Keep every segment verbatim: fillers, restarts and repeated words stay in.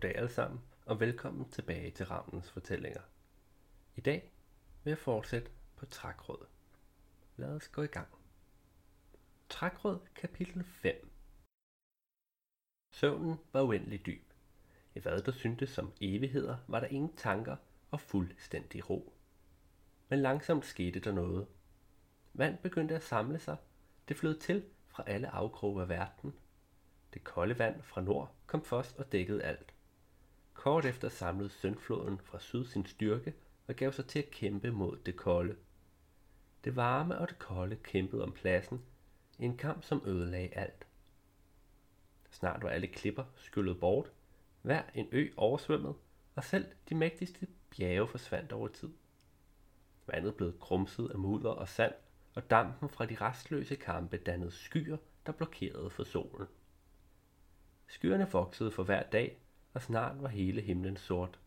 Goddag alle sammen, og velkommen tilbage til Ravnens fortællinger. I dag vil jeg fortsætte på Trækråd. Lad os gå i gang. Trækråd kapitel fem. Søvnen var uendelig dyb. I hvad der syntes som evigheder, var der ingen tanker og fuldstændig ro. Men langsomt skete der noget. Vand begyndte at samle sig. Det flød til fra alle afkroge af verden. Det kolde vand fra nord kom først og dækkede alt. Kort efter samlede syndfloden fra syd sin styrke og gav sig til at kæmpe mod det kolde. Det varme og det kolde kæmpede om pladsen i en kamp, som ødelagde alt. Snart var alle klipper skyllet bort, hver en ø oversvømmet, og selv de mægtigste bjerge forsvandt over tid. Vandet blev grumset af mudder og sand, og dampen fra de restløse kampe dannede skyer, der blokerede for solen. Skyerne voksede for hver dag, og snart var hele himlen sort.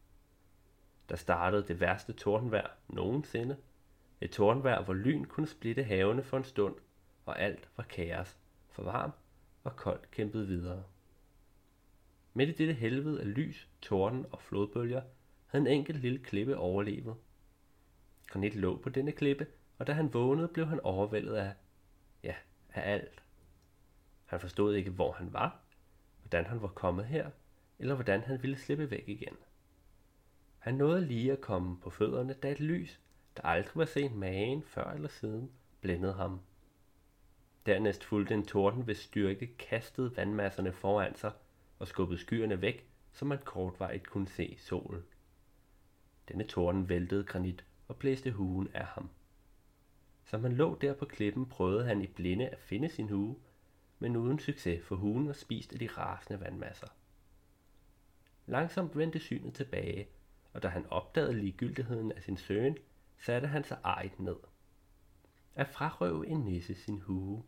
Der startede det værste tordenvejr nogensinde. Et tordenvejr, hvor lyn kunne splitte havene for en stund, og alt var kaos, for varm og koldt kæmpede videre. Midt i dette helvede af lys, torden og flodbølger, havde en enkelt lille klippe overlevet. Granit lå på denne klippe, og da han vågnede, blev han overvældet af, ja, af alt. Han forstod ikke, hvor han var, hvordan han var kommet her, eller hvordan han ville slippe væk igen. Han nåede lige at komme på fødderne, da et lys, der aldrig var set magen før eller siden, blændede ham. Dernæst fulgte en torden, hvis styrke kastede vandmasserne foran sig og skubbede skyerne væk, så man kortvarigt kunne se solen. Denne torden væltede Granit og blæste huen af ham. Som han lå der på klippen, prøvede han i blinde at finde sin hue, men uden succes, for huen var spist af de rasende vandmasser. Langsomt vendte synet tilbage, og da han opdagede ligegyldigheden af sin søgen, satte han sig argt ned. At frarøve en nisse sin hue.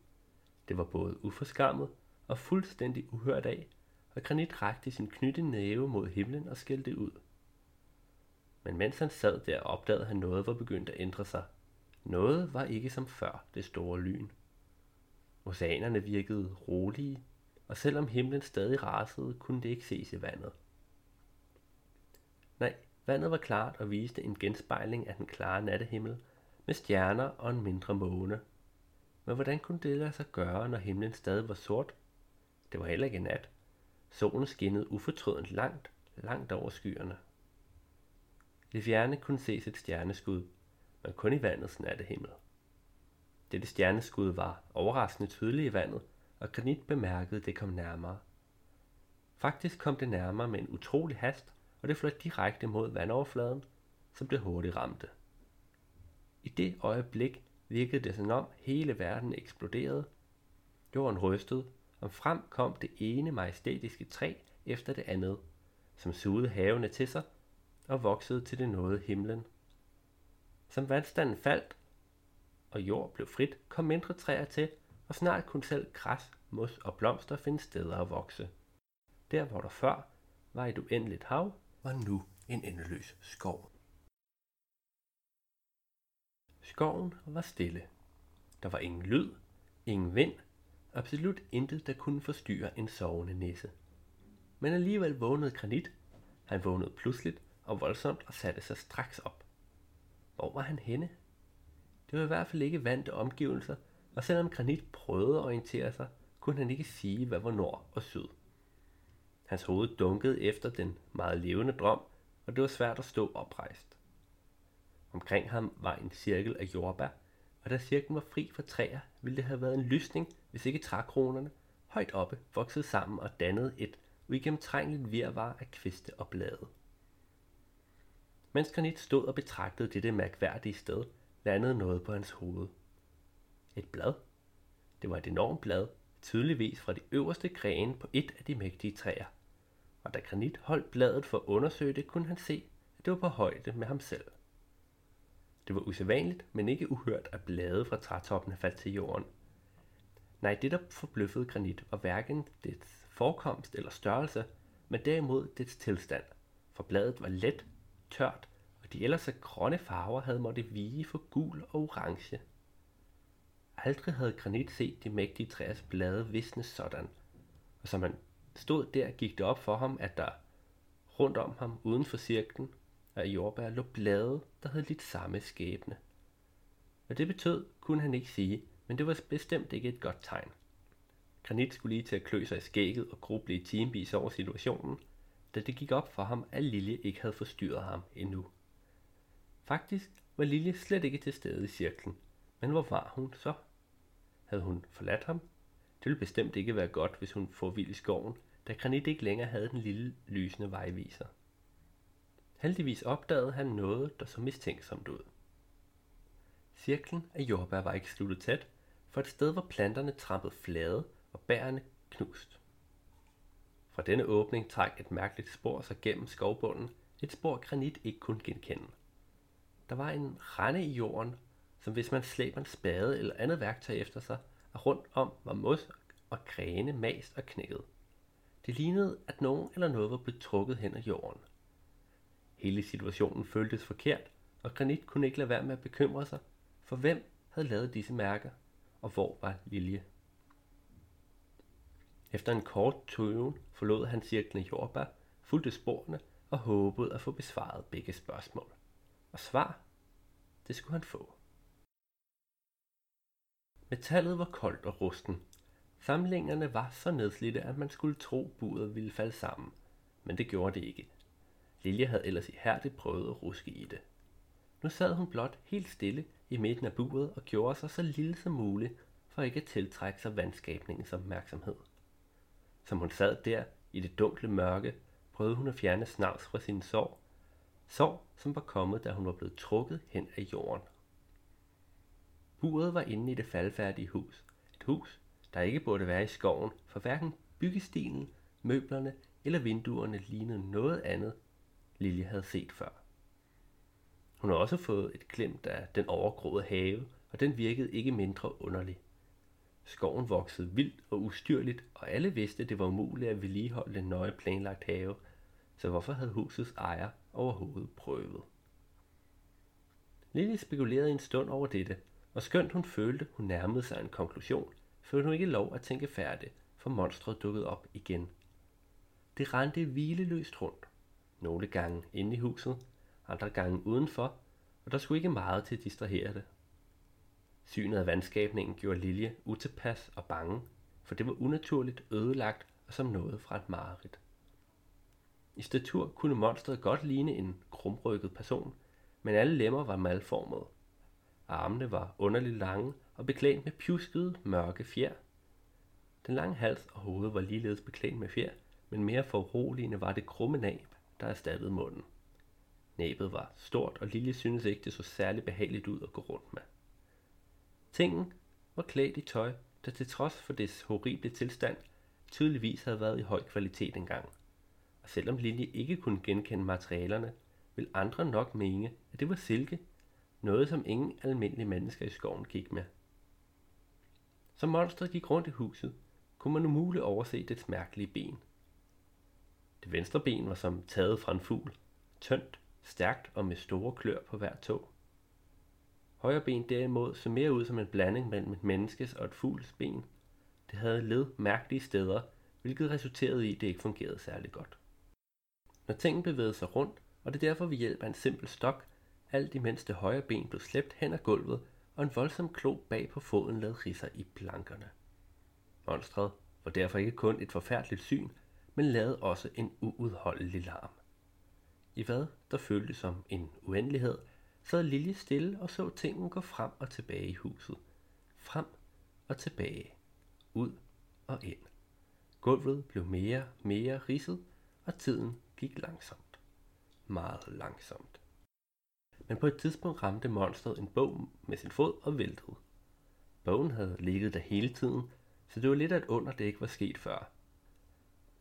Det var både uforskammet og fuldstændig uhørt af, og Granit rakte sin knyttede næve mod himlen og skældte ud. Men mens han sad der, opdagede han noget, var begyndt at ændre sig. Noget var ikke som før det store lyn. Oceanerne virkede rolige, og selvom himlen stadig rasede, kunne det ikke ses i vandet. Nej, vandet var klart og viste en genspejling af den klare nattehimmel med stjerner og en mindre måne. Men hvordan kunne det lade sig gøre, når himlen stadig var sort? Det var heller ikke nat. Solen skinnede ufortrødent langt, langt over skyerne. I det fjerne kunne ses et stjerneskud, men kun i vandets nattehimmel. Dette stjerneskud var overraskende tydeligt i vandet, og Granit bemærkede, det kom nærmere. Faktisk kom det nærmere med en utrolig hast, og det fløj direkte mod vandoverfladen, som det hurtigt ramte. I det øjeblik virkede det, som om hele verden eksploderede. Jorden rystede, og frem kom det ene majestætiske træ efter det andet, som sugede havene til sig og voksede til det nåede himlen. Som vandstanden faldt, og jord blev frit, kom mindre træer til, og snart kunne selv græs, mos og blomster finde steder at vokse. Der hvor der før var et uendeligt hav, var nu en endeløs skov. Skoven var stille. Der var ingen lyd, ingen vind, absolut intet, der kunne forstyrre en sovende nisse. Men alligevel vågnede Granit. Han vågnede pludseligt og voldsomt og satte sig straks op. Hvor var han henne? Det var i hvert fald ikke vante omgivelser, og selvom Granit prøvede at orientere sig, kunne han ikke sige, hvad var nord og syd. Hans hoved dunkede efter den meget levende drøm, og det var svært at stå oprejst. Omkring ham var en cirkel af jordbær, og da cirklen var fri for træer, ville det have været en lysning, hvis ikke trækronerne højt oppe voksede sammen og dannede et uigennemtrængeligt virvar af kviste og blade. Mens Granit stod og betragtede dette mærkværdige sted, landede noget på hans hoved. Et blad. Det var et enormt blad, tydeligvis fra de øverste grene på et af de mægtige træer. Og da Granit holdt bladet for at undersøge det, kunne han se, at det var på højde med ham selv. Det var usædvanligt, men ikke uhørt, at blade fra trætoppene faldt til jorden. Nej, det der forbløffede Granit var hverken dets forekomst eller størrelse, men derimod dets tilstand, for bladet var let, tørt, og de ellers så grønne farver havde måttet vige for gul og orange. Aldrig havde Granit set de mægtige træers blade visne sådan, og som han stod der, gik det op for ham, at der Rundt om ham uden for cirklen af jordbær lå blade, der havde lidt samme skæbne. Hvad det betød, kunne han ikke sige, men det var bestemt ikke et godt tegn. Granit skulle lige til at klø sig i skægget og gruble i timevis over situationen, da det gik op for ham, at Lilje ikke havde forstyrret ham endnu. Faktisk var Lilje slet ikke til stede i cirklen, men hvor var hun så? Havde hun forladt ham? Det ville bestemt ikke være godt, hvis hun får vild i skoven, da Granit ikke længere havde den lille lysende vejviser. Heldigvis opdagede han noget, der så mistænksomt ud. Cirklen af jordbær var ikke sluttet tæt, for et sted var planterne trampet flade og bærene knust. Fra denne åbning træk et mærkeligt spor sig gennem skovbunden, et spor Granit ikke kunne genkende. Der var en rende i jorden, som hvis man slæber en spade eller andet værktøj efter sig, og rundt om var mos og grene mast og knækket. Det lignede, at nogen eller noget var blevet trukket hen ad jorden. Hele situationen føltes forkert, og Granit kunne ikke lade være med at bekymre sig, for hvem havde lavet disse mærker, og hvor var Lilje? Efter en kort tøven forlod han cirklen af jordbær, fulgte sporene og håbede at få besvaret begge spørgsmål. Og svar, det skulle han få. Metallet var koldt og rusten. Samlingerne var så nedslidte, at man skulle tro, buret ville falde sammen, men det gjorde det ikke. Lilje havde ellers ihærdigt prøvet at ruske i det. Nu sad hun blot helt stille i midten af buret og gjorde sig så lille som muligt, for ikke at tiltrække sig vandskabningens opmærksomhed. Som hun sad der i det dunkle mørke, prøvede hun at fjerne snavs fra sine sår, sår som var kommet, da hun var blevet trukket hen ad jorden. Buret var inde i det faldfærdige hus, et hus, der ikke burde være i skoven, for hverken byggestilen, møblerne eller vinduerne lignede noget andet, Lilje havde set før. Hun har også fået et glimt af den overgroede have, og den virkede ikke mindre underlig. Skoven voksede vildt og ustyrligt, og alle vidste, det var umuligt at vedligeholde en nøje planlagt have, så hvorfor havde husets ejer overhovedet prøvet? Lilje spekulerede en stund over dette, og skønt hun følte, hun nærmede sig en konklusion, følte hun ikke lov at tænke færdigt, for monstret dukkede op igen. Det rendte hvileløst rundt, nogle gange inde i huset, andre gange udenfor, og der skulle ikke meget til at distrahere det. Synet af vandskabningen gjorde Lilje utilpas og bange, for det var unaturligt ødelagt og som noget fra et mareridt. I statur kunne monstret godt ligne en krumrykket person, men alle lemmer var malformede. Armene var underligt lange og beklædt med pjuskede, mørke fjer. Den lange hals og hoved var ligeledes beklædt med fjer, men mere foruroligende var det krumme næb, der erstattede munden. Næbet var stort, og Lilje syntes ikke, det så særlig behageligt ud at gå rundt med. Tingen var klædt i tøj, der til trods for dets horrible tilstand tydeligvis havde været i høj kvalitet engang. Og selvom Lilje ikke kunne genkende materialerne, ville andre nok mene, at det var silke, noget som ingen almindelige mennesker i skoven gik med. Som monstret gik rundt i huset, kunne man umuligt overse dets mærkelige ben. Det venstre ben var som taget fra en fugl, tyndt, stærkt og med store klør på hver tå. Højre ben derimod så mere ud som en blanding mellem et menneskes og et fugls ben. Det havde led mærkelige steder, hvilket resulterede i, at det ikke fungerede særlig godt. Når tingen bevægede sig rundt, og det er derfor ved hjælp af en simpel stok, alt imens det højre ben blev slæbt hen ad gulvet, og en voldsom klo bag på foden lavede ridser i plankerne. Monstret var derfor ikke kun et forfærdeligt syn, men lavede også en uudholdelig larm. I hvad der føltes som en uendelighed, sad Lilje stille og så tingen gå frem og tilbage i huset. Frem og tilbage. Ud og ind. Gulvet blev mere og mere ridset, og tiden gik langsomt. Meget langsomt. Men på et tidspunkt ramte monstret en bog med sin fod og væltede. Bogen havde ligget der hele tiden, så det var lidt af et under, det ikke var sket før.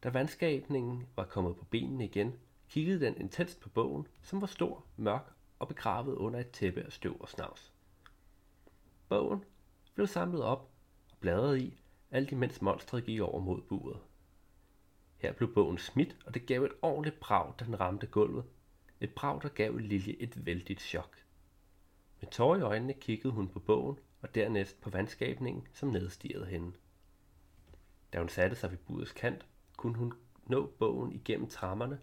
Da vandskabningen var kommet på benene igen, kiggede den intenst på bogen, som var stor, mørk og begravet under et tæppe af støv og snavs. Bogen blev samlet op og bladret i, alt imens monstret gik over mod buret. Her blev bogen smidt, og det gav et ordentligt brag, da den ramte gulvet. Et brag, der gav Lilje et vældigt chok. Med tårer i øjnene kiggede hun på bogen, og dernæst på vandskabningen, som nedstirrede hende. Da hun satte sig ved burets kant, kunne hun nå bogen igennem trammerne,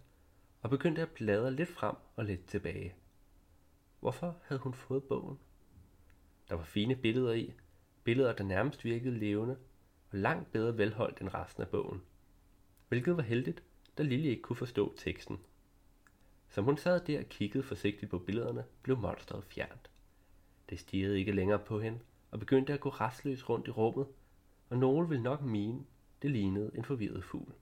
og begyndte at bladre lidt frem og lidt tilbage. Hvorfor havde hun fået bogen? Der var fine billeder i, billeder der nærmest virkede levende, og langt bedre velholdt end resten af bogen, hvilket var heldigt, da Lilje ikke kunne forstå teksten. Som hun sad der og kiggede forsigtigt på billederne, blev monsteret fjernt. Det stirrede ikke længere på hende, og begyndte at gå rastløst rundt i rummet, og nogle ville nok mene, det lignede en forvirret fugl.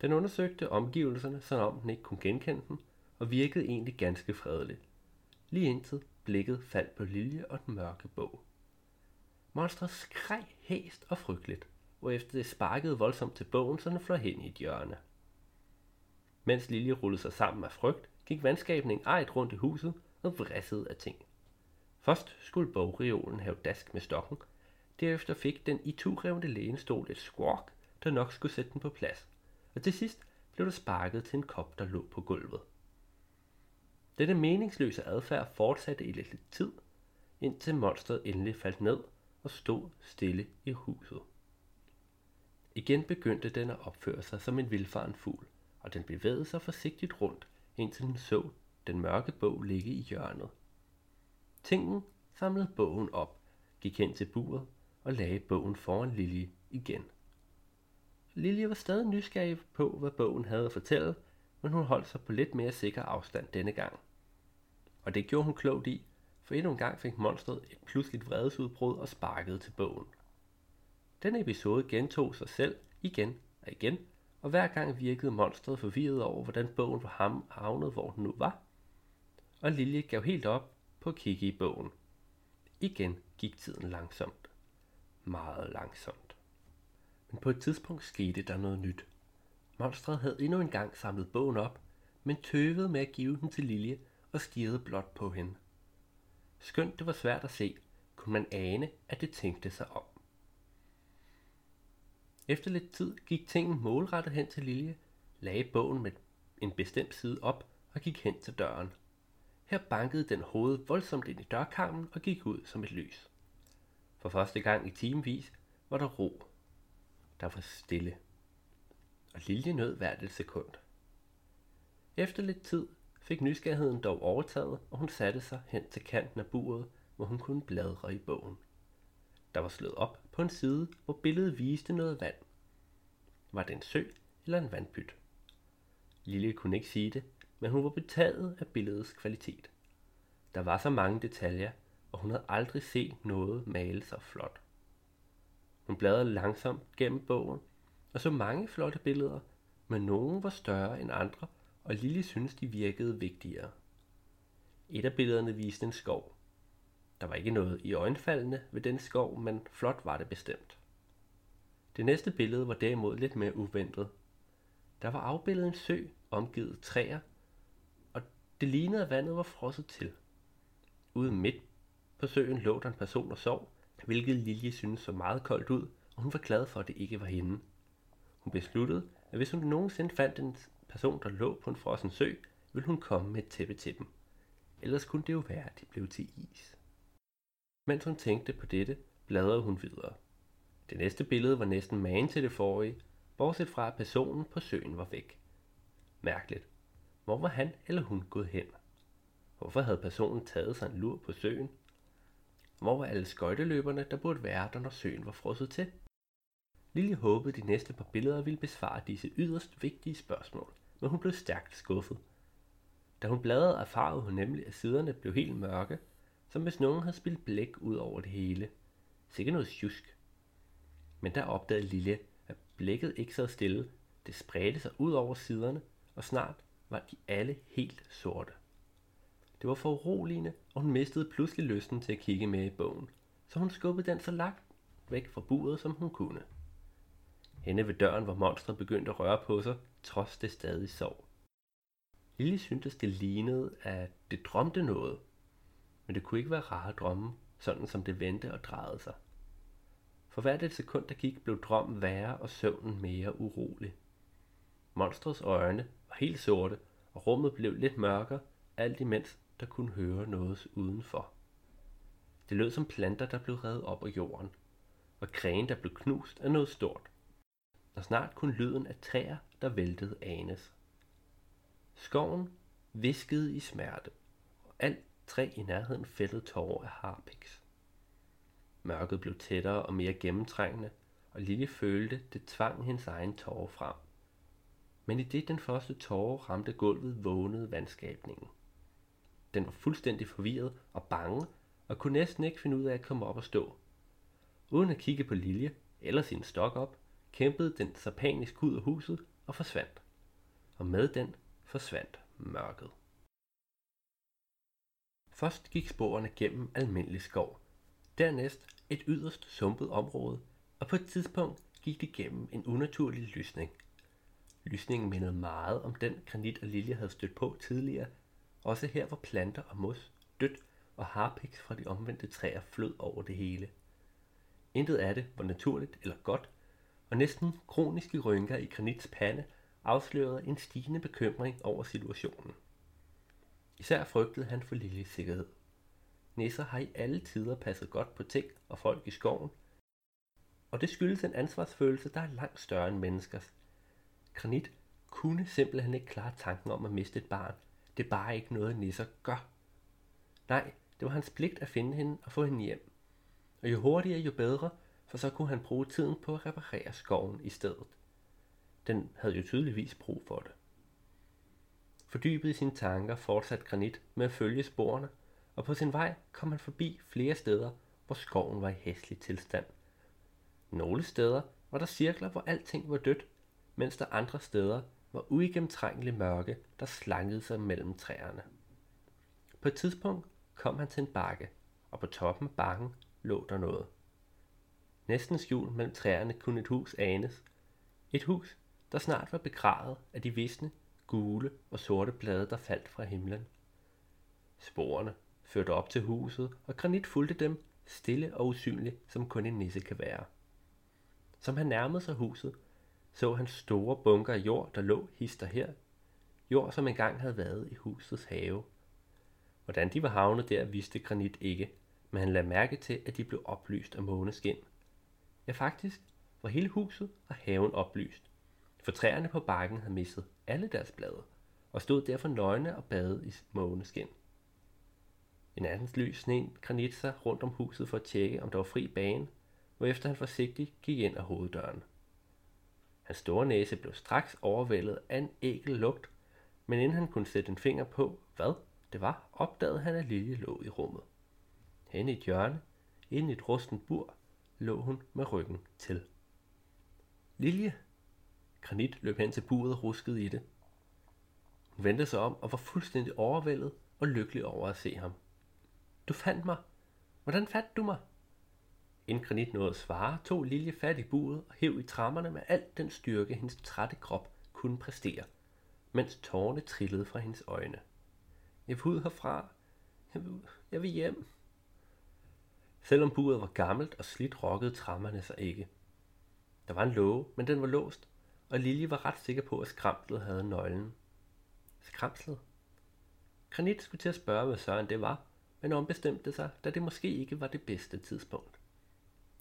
Den undersøgte omgivelserne, så om den ikke kunne genkende dem, og virkede egentlig ganske fredeligt. Lige indtil blikket faldt på Lilje og den mørke bog. Monstret skreg hæst og frygteligt, hvorefter det sparkede voldsomt til bogen, så den fløj hen i et hjørne. Mens Lilje rullede sig sammen af frygt, gik vandskabningen ejet rundt i huset og vridsede af ting. Først skulle bogreolen have dask med stokken, derefter fik den itugrevne lænestol et squawk, der nok skulle sætte den på plads, og til sidst blev der sparket til en kop, der lå på gulvet. Denne meningsløse adfærd fortsatte i lidt tid, indtil monstret endelig faldt ned og stod stille i huset. Igen begyndte den at opføre sig som en vildfaren fugl, og den bevægede sig forsigtigt rundt, indtil den så den mørke bog ligge i hjørnet. Tingen samlede bogen op, gik hen til buret og lagde bogen foran Lilje igen. Lilje var stadig nysgerrig på, hvad bogen havde at fortælle, men hun holdt sig på lidt mere sikker afstand denne gang. Og det gjorde hun klogt i, for endnu en gang fik monstret et pludseligt vredesudbrud og sparkede til bogen. Denne episode gentog sig selv igen og igen, og hver gang virkede monstret forvirret over, hvordan bogen for ham havnede, hvor den nu var, og Lilje gav helt op på at kigge i bogen. Igen gik tiden langsomt. Meget langsomt. Men på et tidspunkt skete der noget nyt. Monstret havde endnu en gang samlet bogen op, men tøvede med at give den til Lilje og stirrede blot på hende. Skønt det var svært at se, kunne man ane, at det tænkte sig om. Efter lidt tid gik tingen målrettet hen til Lilje, lagde bogen med en bestemt side op og gik hen til døren. Her bankede den hovedet voldsomt ind i dørkarmen og gik ud som et lys. For første gang i timevis var der ro. Der var stille. Og Lilje nød hvert et sekund. Efter lidt tid fik nysgerrigheden dog overtaget, og hun satte sig hen til kanten af buret, hvor hun kunne bladre i bogen. Der var slået op på en side, hvor billedet viste noget vand. Var det en sø eller en vandpyt? Lilje kunne ikke sige det, men hun var betaget af billedets kvalitet. Der var så mange detaljer, og hun havde aldrig set noget male så flot. Hun bladrede langsomt gennem bogen, og så mange flotte billeder, men nogle var større end andre, og Lilje syntes, de virkede vigtigere. Et af billederne viste en skov. Der var ikke noget i øjenfaldene ved den skov, men flot var det bestemt. Det næste billede var derimod lidt mere uventet. Der var afbildet en sø omgivet træer, og det lignede, at vandet var frosset til. Ude midt på søen lå der en person og sov, hvilket Lilje syntes så meget koldt ud, og hun var glad for, at det ikke var hende. Hun besluttede, at hvis hun nogensinde fandt en person, der lå på en frossen sø, ville hun komme med et tæppe til dem. Ellers kunne det jo være, at de blev til is. Mens hun tænkte på dette, bladrede hun videre. Det næste billede var næsten magen til det forrige, bortset fra at personen på søen var væk. Mærkeligt. Hvor var han eller hun gået hen? Hvorfor havde personen taget sig en lur på søen? Hvor var alle skøjteløberne, der burde være der, når søen var frosset til? Lilje håbede, de næste par billeder ville besvare disse yderst vigtige spørgsmål, men hun blev stærkt skuffet. Da hun bladrede, erfarede hun nemlig, at siderne blev helt mørke, som hvis nogen havde spildt blæk ud over det hele. Sikke noget sjusk. Men der opdagede Lilje, at blækket ikke sad stille. Det spredte sig ud over siderne, og snart var de alle helt sorte. Det var foruroligende, og hun mistede pludselig lysten til at kigge med i bogen, så hun skubbede den så langt væk fra buret, som hun kunne. Henne ved døren var monstret begyndt at røre på sig, trods det stadig sov. Lilje syntes, det lignede, at det drømte noget, men det kunne ikke være rare drømme, sådan som det vendte og drejede sig. For hvert et sekund, der gik, blev drømmen værre og søvnen mere urolig. Monstrets øjne var helt sorte, og rummet blev lidt mørkere, alt imens der kunne høre noget udenfor. Det lød som planter, der blev revet op af jorden, og grene, der blev knust af noget stort. Og snart kunne lyden af træer, der væltede, anes. Skoven viskede i smerte, og alt træ i nærheden fældede tårer af harpiks. Mørket blev tættere og mere gennemtrængende, og Lilje følte, det tvang hendes egen tårer frem. Men i det den første tårer ramte gulvet, vågnede vandskabningen. Den var fuldstændig forvirret og bange, og kunne næsten ikke finde ud af at komme op og stå. Uden at kigge på Lilje eller sin stok op, kæmpede den så panisk ud af huset og forsvandt. Og med den forsvandt mørket. Først gik sporene gennem almindelig skov, dernæst et yderst sumpet område, og på et tidspunkt gik de gennem en unaturlig lysning. Lysningen mindede meget om den, Granit og Lilje havde stødt på tidligere. Også her var planter og mos, dødt og harpiks fra de omvendte træer flød over det hele. Intet af det var naturligt eller godt, og næsten kroniske rynker i Granits pande afslørede en stigende bekymring over situationen. Især frygtede han for Liljes sikkerhed. Nisser har i alle tider passet godt på ting og folk i skoven, og det skyldes en ansvarsfølelse, der er langt større end menneskers. Granit kunne simpelthen ikke klare tanken om at miste et barn. Det er bare ikke noget, nisser gør. Nej, det var hans pligt at finde hende og få hende hjem. Og jo hurtigere, jo bedre, for så kunne han bruge tiden på at reparere skoven i stedet. Den havde jo tydeligvis brug for det. Fordybet i sine tanker fortsatte Granit med at følge sporene, og på sin vej kom han forbi flere steder, hvor skoven var i hæslig tilstand. Nogle steder var der cirkler, hvor alting var dødt, mens der andre steder var uigennemtrængeligt mørke, der slangede sig mellem træerne. På et tidspunkt kom han til en bakke, og på toppen af bakken lå der noget. Næsten skjult mellem træerne kunne et hus anes. Et hus, der snart var begravet af de visne, gule og sorte blade, der faldt fra himlen. Sporene førte op til huset, og Granit fulgte dem, stille og usynlig, som kun en nisse kan være. Som han nærmede sig huset, så han store bunker af jord, der lå hister her. Jord, som engang havde været i husets have. Hvordan de var havnet der, vidste Granit ikke, men han lagde mærke til, at de blev oplyst af måneskin. Ja, faktisk var hele huset og haven oplyst, for træerne på bakken havde mistet alle deres blade, og stod derfor nøgne og badede i måneskin. I nattens lys sned Granit sig rundt om huset for at tjekke, om der var fri bane, hvorefter han forsigtigt gik ind ad hoveddøren. Hans store næse blev straks overvældet af en ækel lugt, men inden han kunne sætte en finger på, hvad det var, opdagede han, at Lilje lå i rummet. Henne i et hjørne, inde i et rustent bur, lå hun med ryggen til. Lilje! Granit løb hen til buret og ruskede i det. Hun vendte sig om og var fuldstændig overvældet og lykkelig over at se ham. Du fandt mig! Hvordan fandt du mig? Inden Granit nåede at svare, tog Lilje fat i buret og hev i trammerne med alt den styrke, hendes trætte krop kunne præstere, mens tårerne trillede fra hendes øjne. Jeg vil ud herfra. Jeg vil, jeg vil hjem. Selvom buret var gammelt og slidt, rokkede trammerne sig ikke. Der var en låge, men den var låst, og Lilje var ret sikker på, at skramslet havde nøglen. Skramslet? Granit skulle til at spørge, hvad søren det var, men ombestemte sig, da det måske ikke var det bedste tidspunkt.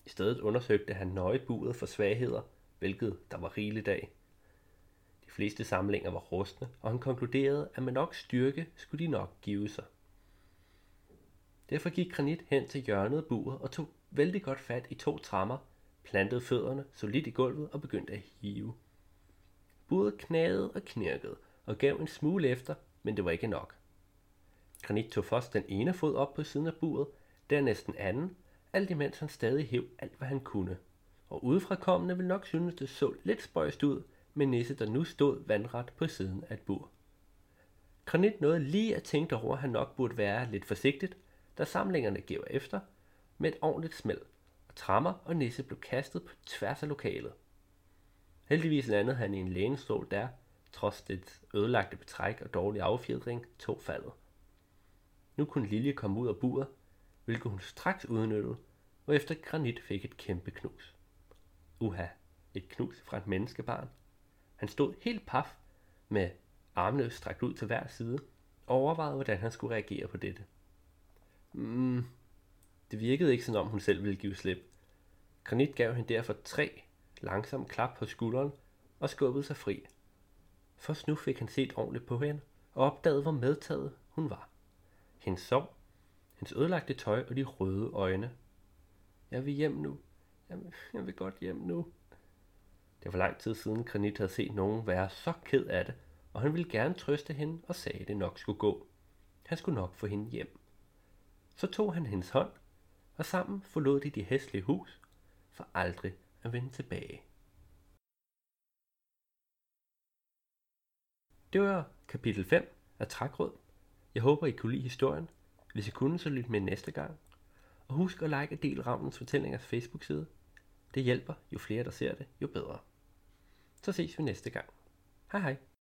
I stedet undersøgte han nøje buret for svagheder, hvilket der var rigeligt af. De fleste samlinger var rustne, og han konkluderede, at med nok styrke skulle de nok give sig. Derfor gik Granit hen til hjørnet af buret og tog vældig godt fat i to trammer, plantede fødderne solidt i gulvet og begyndte at hive. Buret knagede og knirkede og gav en smule efter, men det var ikke nok. Granit tog først den ene fod op på siden af buret, dernæst den anden, alt imens han stadig hev alt, hvad han kunne. Og udefrakommende ville nok synes, det så lidt spøjst ud, med nisse, der nu stod vandret på siden af et bur. Granit nåede lige at tænke over, at han nok burde være lidt forsigtigt, da samlingerne gav efter med et ordentligt smæld, og trammer og nisse blev kastet på tværs af lokalet. Heldigvis landede han i en lænestol der, trods det ødelagte betræk og dårlig affjedring, tog faldet. Nu kunne Lilje komme ud af buret, hvilket hun straks udnyttede, hvorefter Granit fik et kæmpe knus. Uha, et knus fra et menneskebarn. Han stod helt paf med armene strakt ud til hver side og overvejede, hvordan han skulle reagere på dette. Mm, det virkede ikke, som om hun selv ville give slip. Granit gav hende derfor tre langsomme klap på skulderen og skubbede sig fri. Først nu fik han set ordentligt på hende og opdagede, hvor medtaget hun var. Hendes sorg, hendes ødelagte tøj og de røde øjne. Jeg vil hjem nu. Jamen, jeg vil godt hjem nu. Det var lang tid siden, Granit havde set nogen være så ked af det, og han ville gerne trøste hende og sagde, at det nok skulle gå. Han skulle nok få hende hjem. Så tog han hendes hånd, og sammen forlod de det hæslige hus, for aldrig at vende tilbage. Det var kapitel fem af Trækråd. Jeg håber, I kunne lide historien. Hvis I kunne, så lyt med næste gang. Og husk at like og del Ravnens Fortællingers Facebook-side. Det hjælper, jo flere der ser det, jo bedre. Så ses vi næste gang. Hej hej.